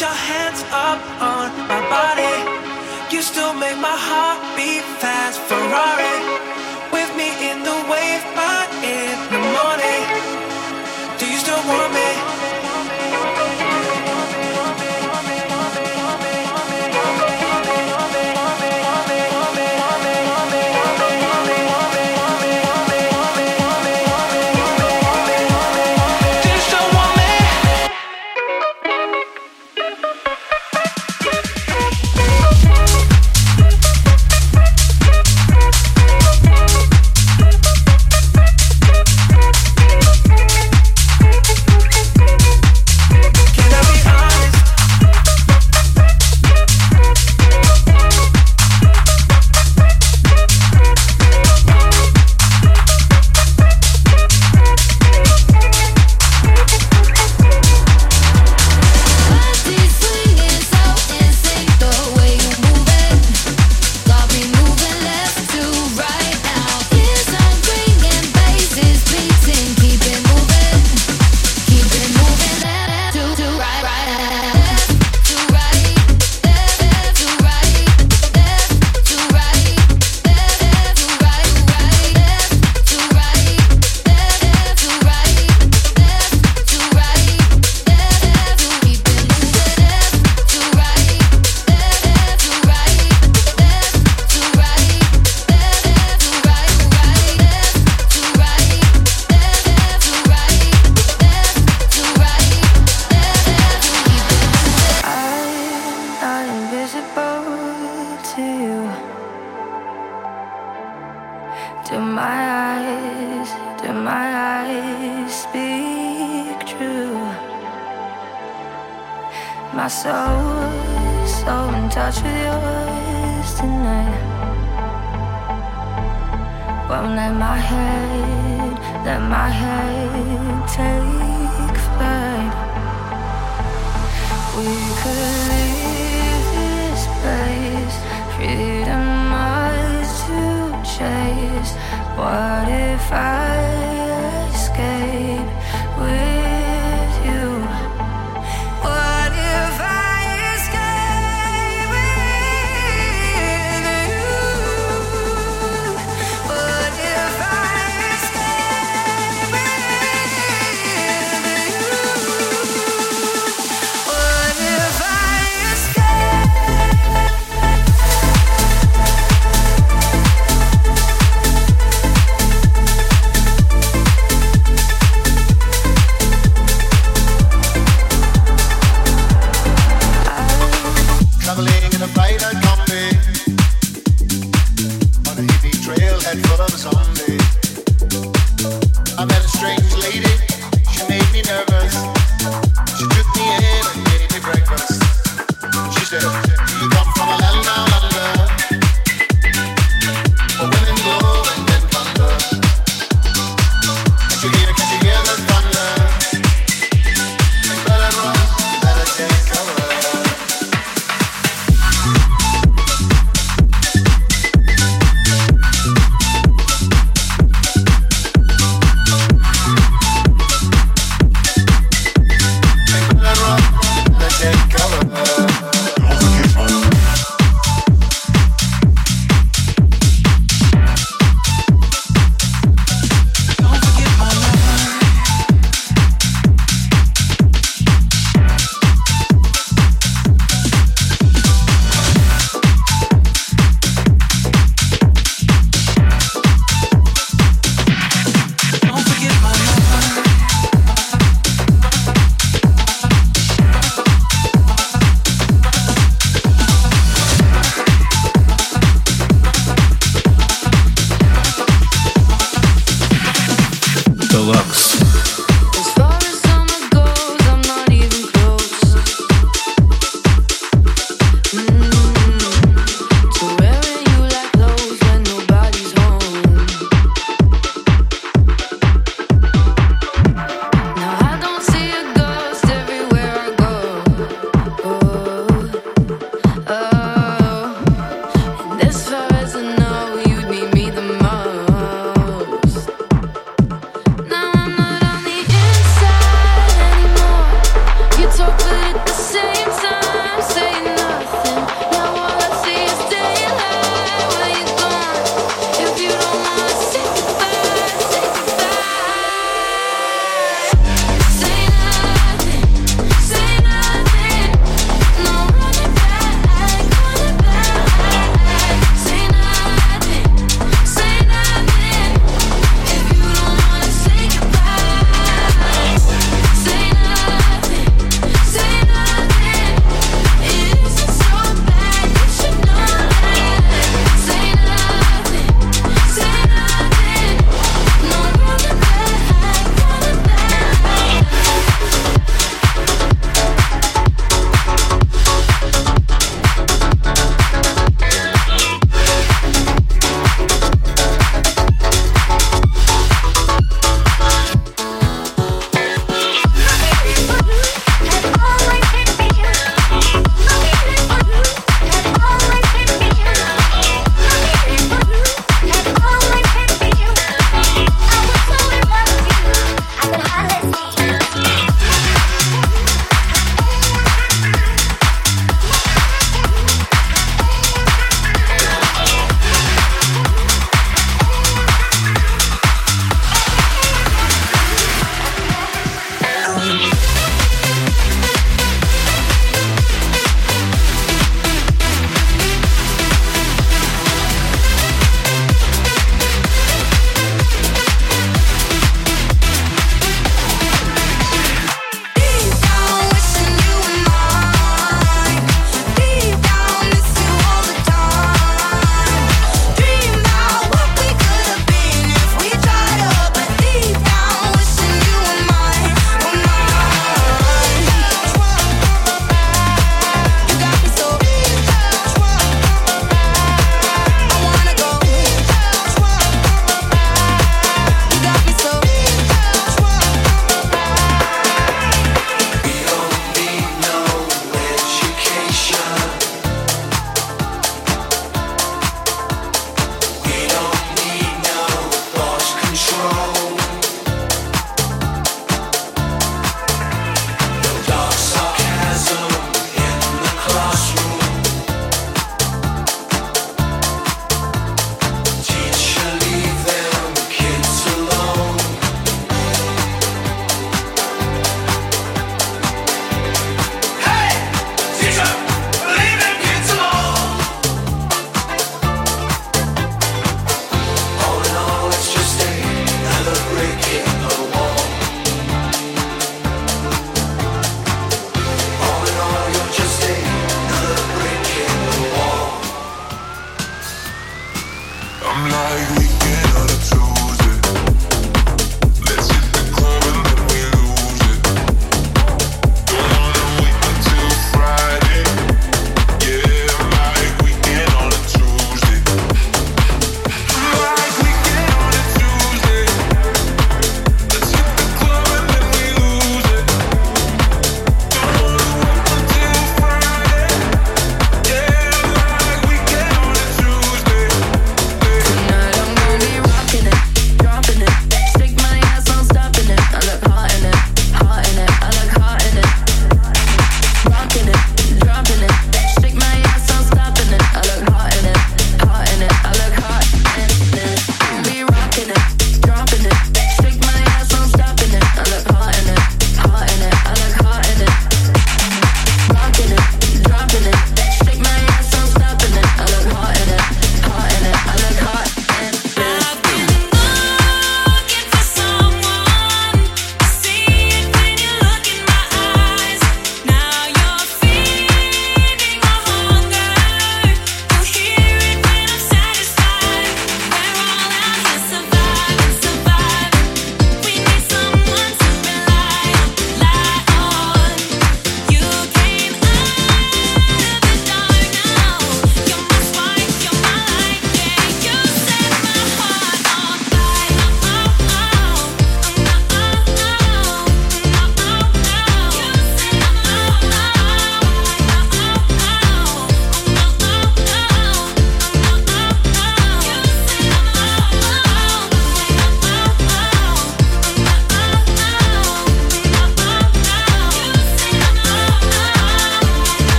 put your hands up on my body. You still make my heart beat fast. Ferrari with me in the wave, but in the morning, do you still want me?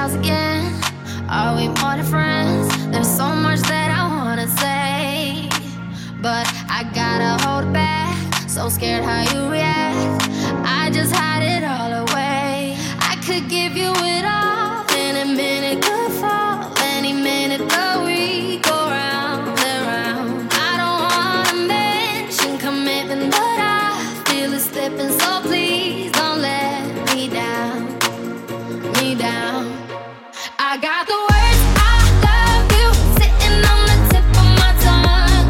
house again? Are we more than friends? There's so much that I wanna say, but I gotta hold it back. So scared how you react, I just hide it all away. I could give you it all, in a minute could fall, any minute the week go round and round. I don't wanna mention commitment, but I feel it slipping, so please don't let me down, me down. I got the words, I love you, sitting on the tip of my tongue.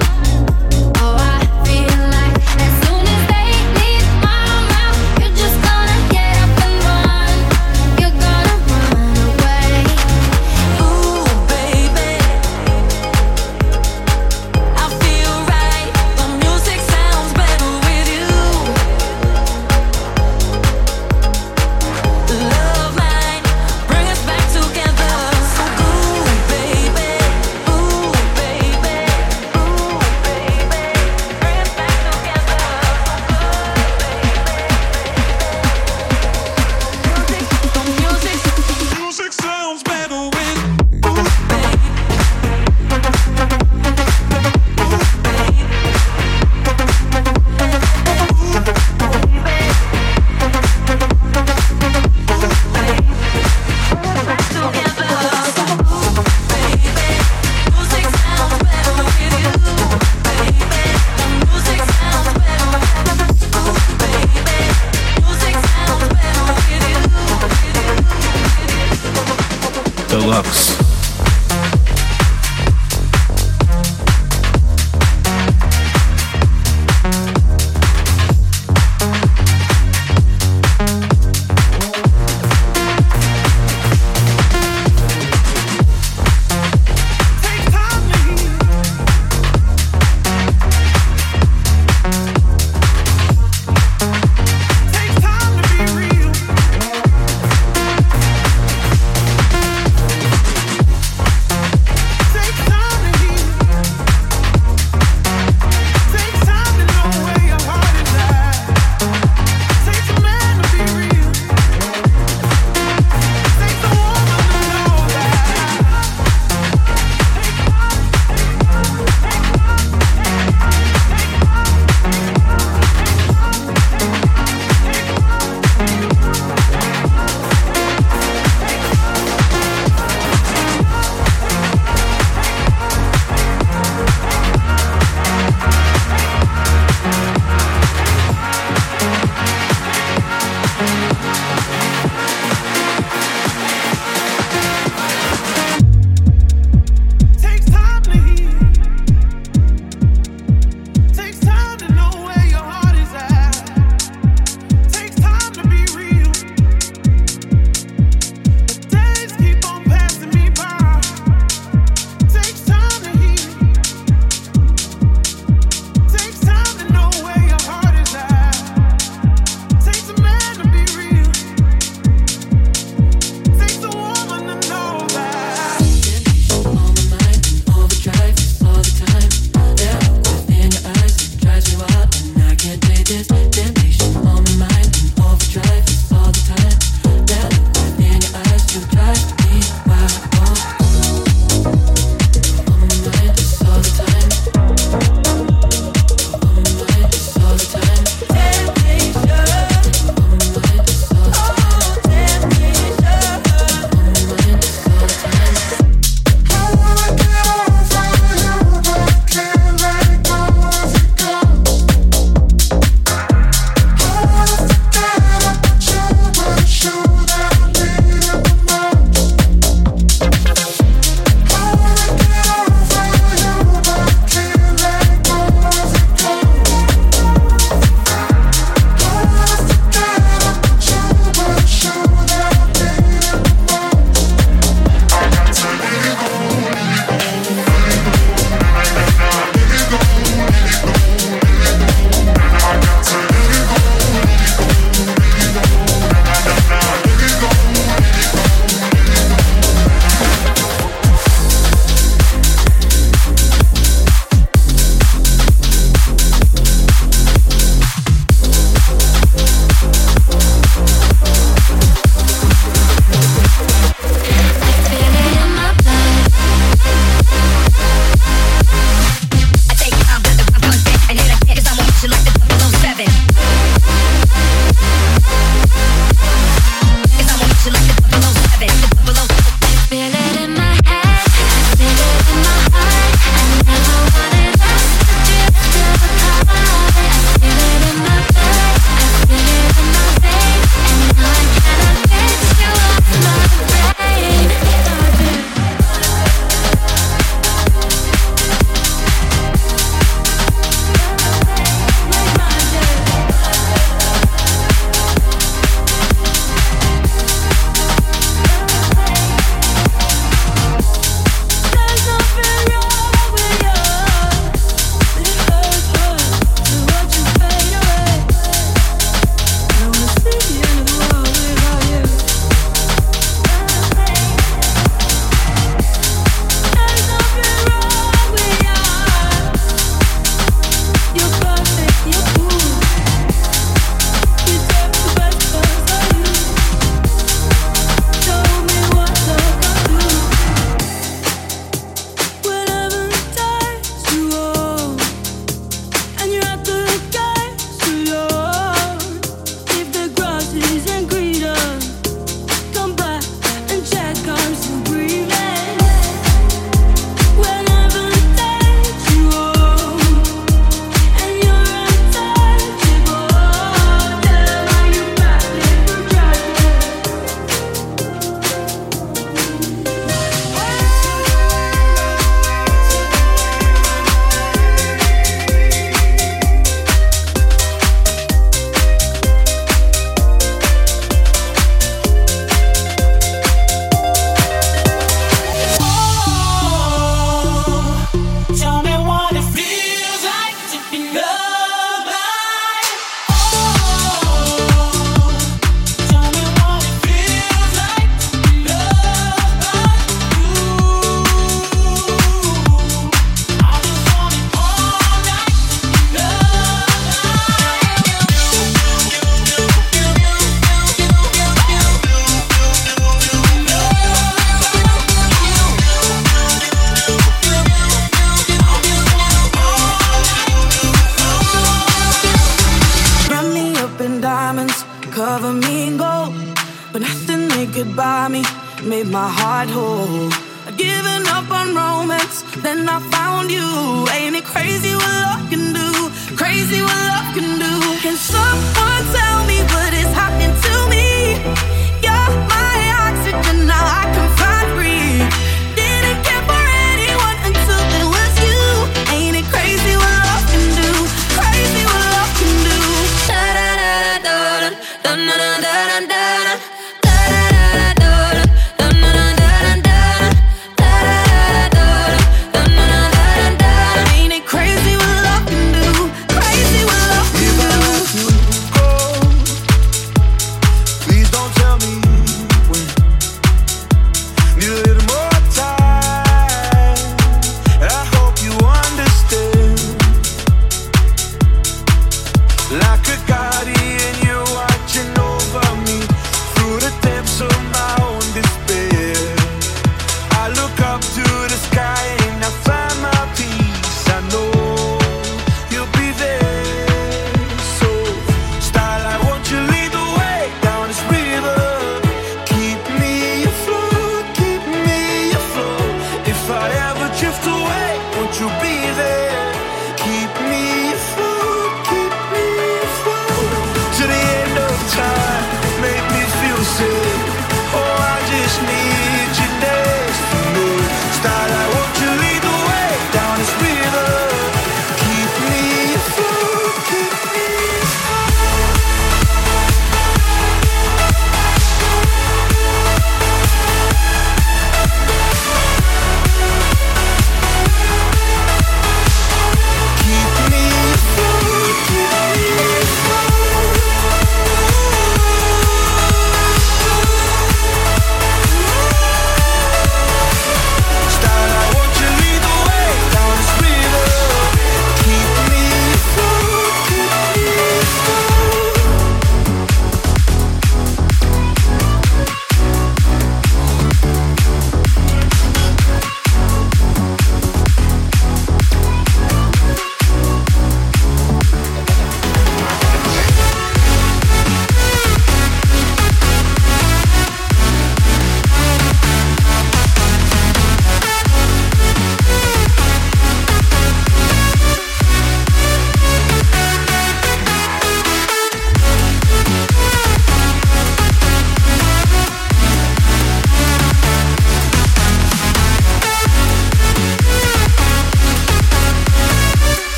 Oh, I feel like as soon as they leave my mouth, you're just gonna get up and run. You're gonna run away. Ooh, baby, I feel right. The music sounds better with you. Love line, bring us back together. So ooh, baby, ooh, baby, ooh, baby, bring us back together. Music sounds better with ooh, baby. Deluxe. by me, made my heart whole. I'd given up on romance, then I found you. Ain't it crazy what love can do? Crazy what love can do. Can someone tell me what is happening to me? You're my oxygen, now I can finally breathe. Didn't care for anyone until it was you. Ain't it crazy what love can do? Crazy what love can do. Da da da da da da da da da da da.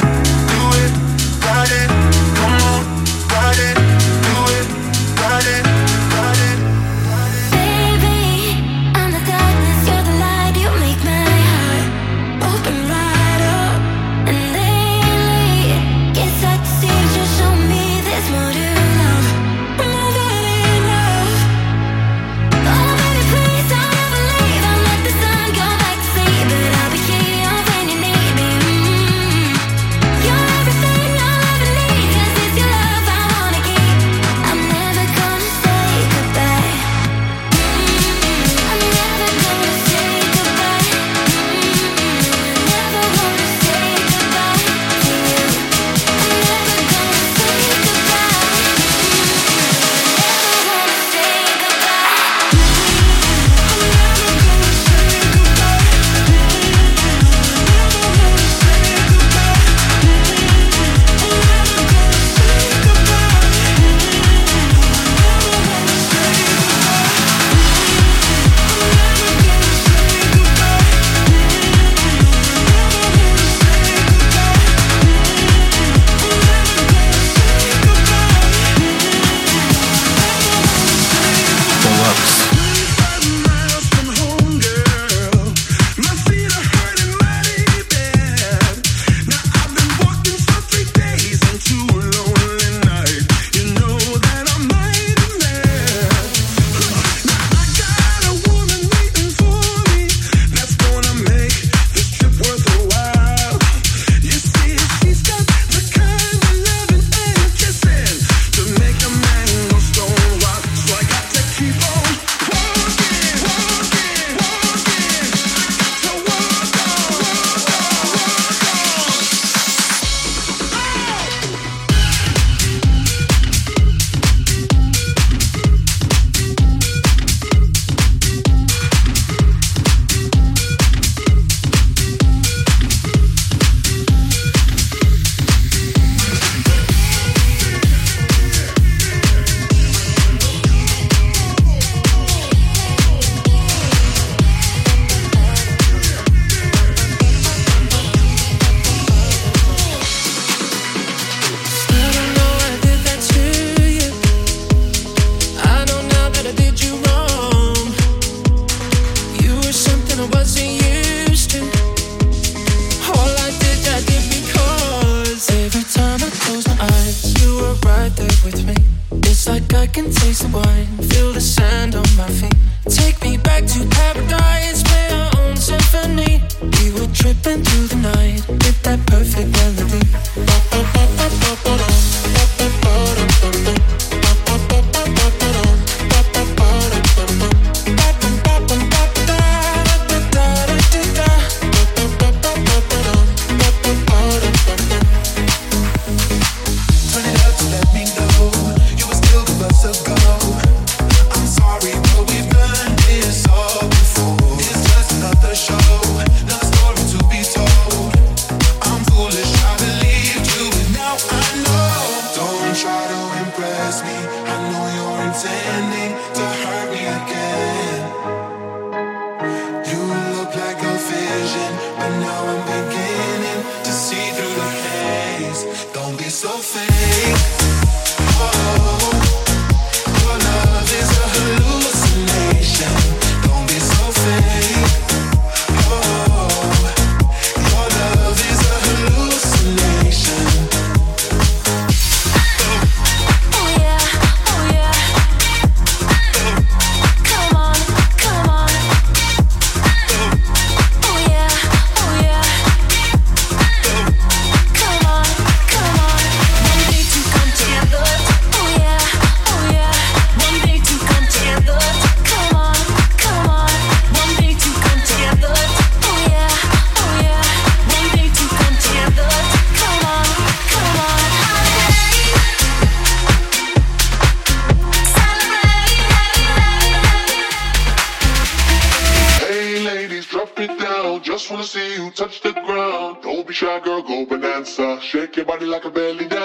Do it, right there with me. It's like I can taste the wine, feel the sand on my feet. Take me back to paradise, play our own symphony. We were tripping through the night with that perfect melody.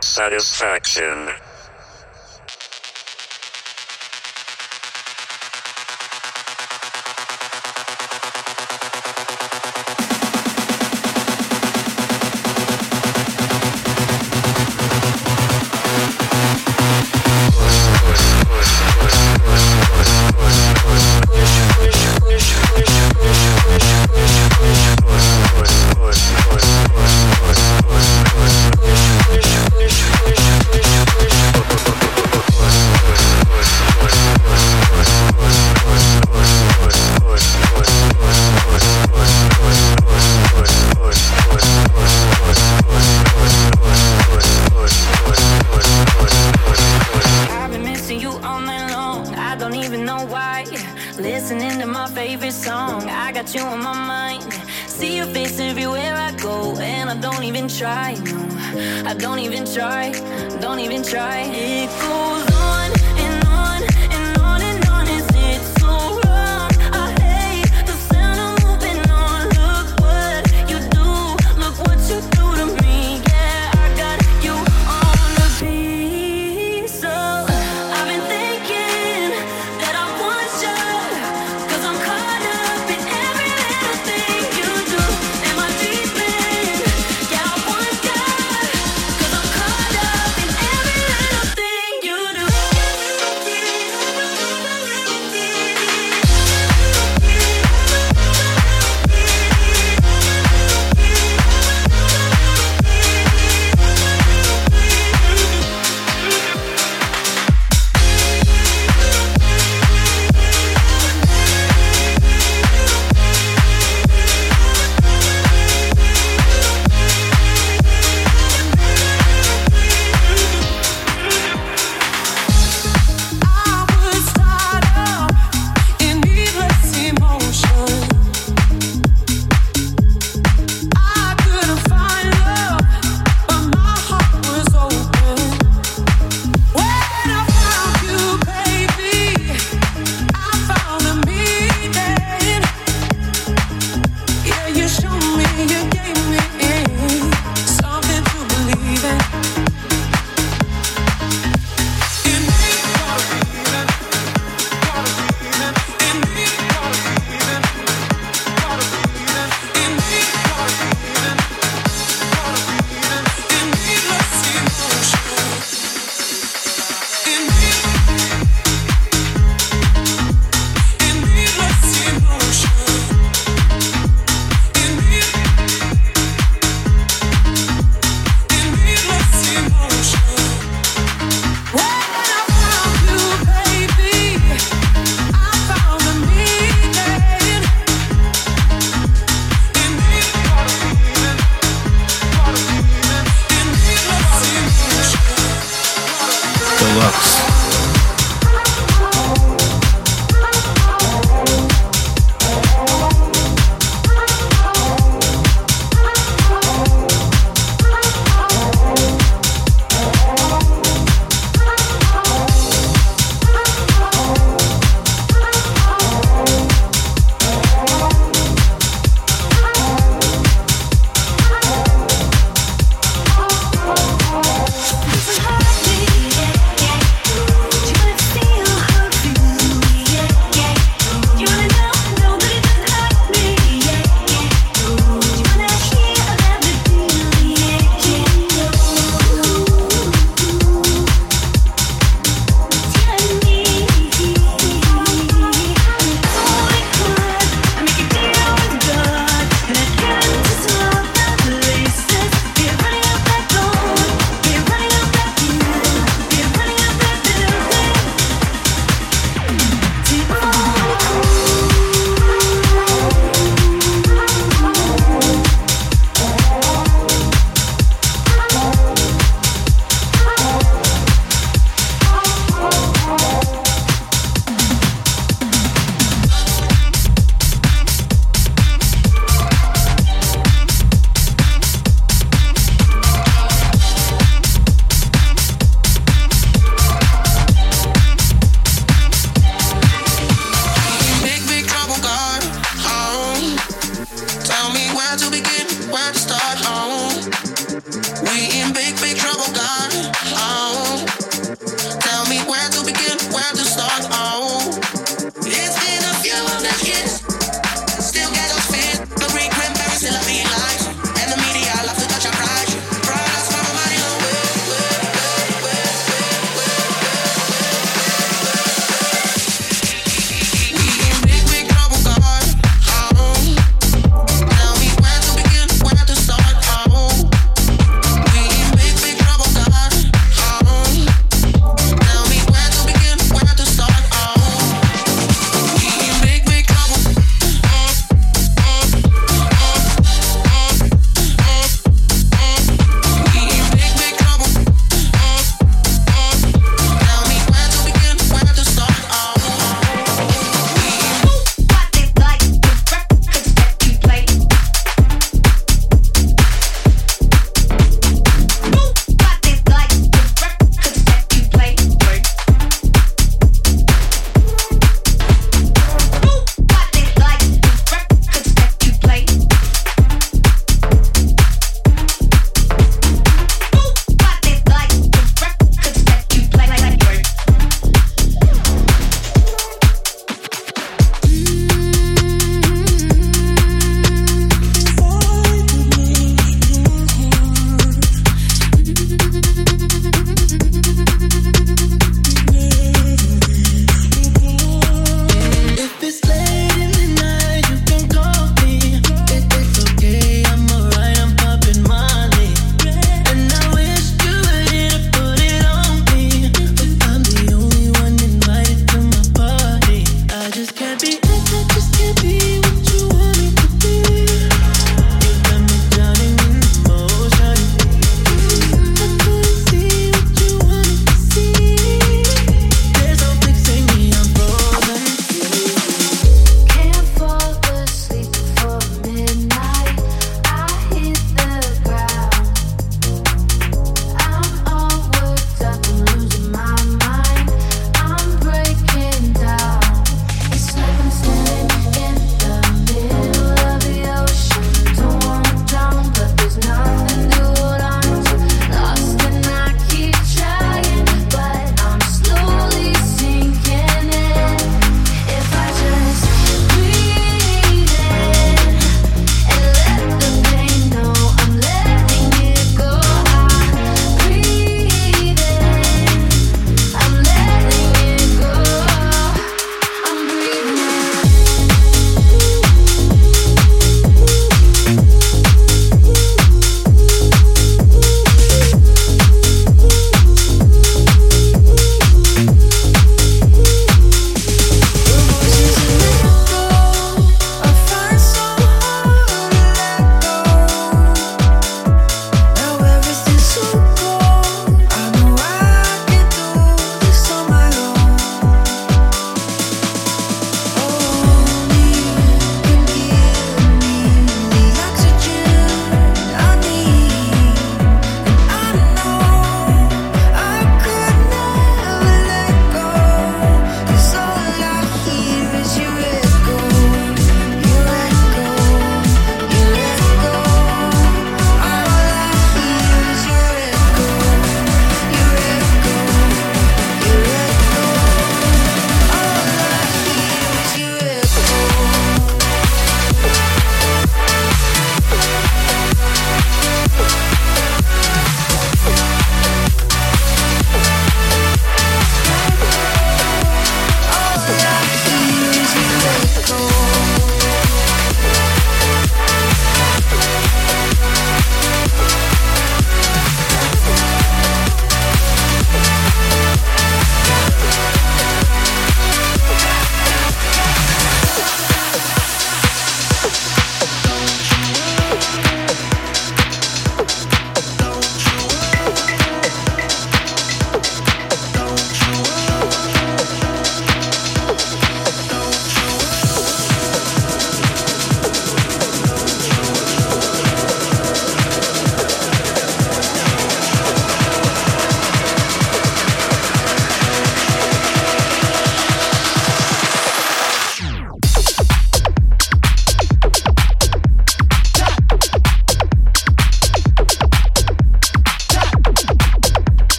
Satisfaction. Push. all night long. I don't even know why. Listening to my favorite song. I got you on my mind. See your face everywhere I go. And I don't even try, no, I don't even try, don't even try. It goes on and on and on and on. Is it so wrong? I hate the sound of moving on. Look what you do, look what you do to me. Yeah, I got you on a piece of. I've been thinking that I want you, 'cause I'm caught up in every little thing you do. Am I deep in? Yeah, I want you, 'cause I'm caught up in every little thing you do.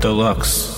Deluxe.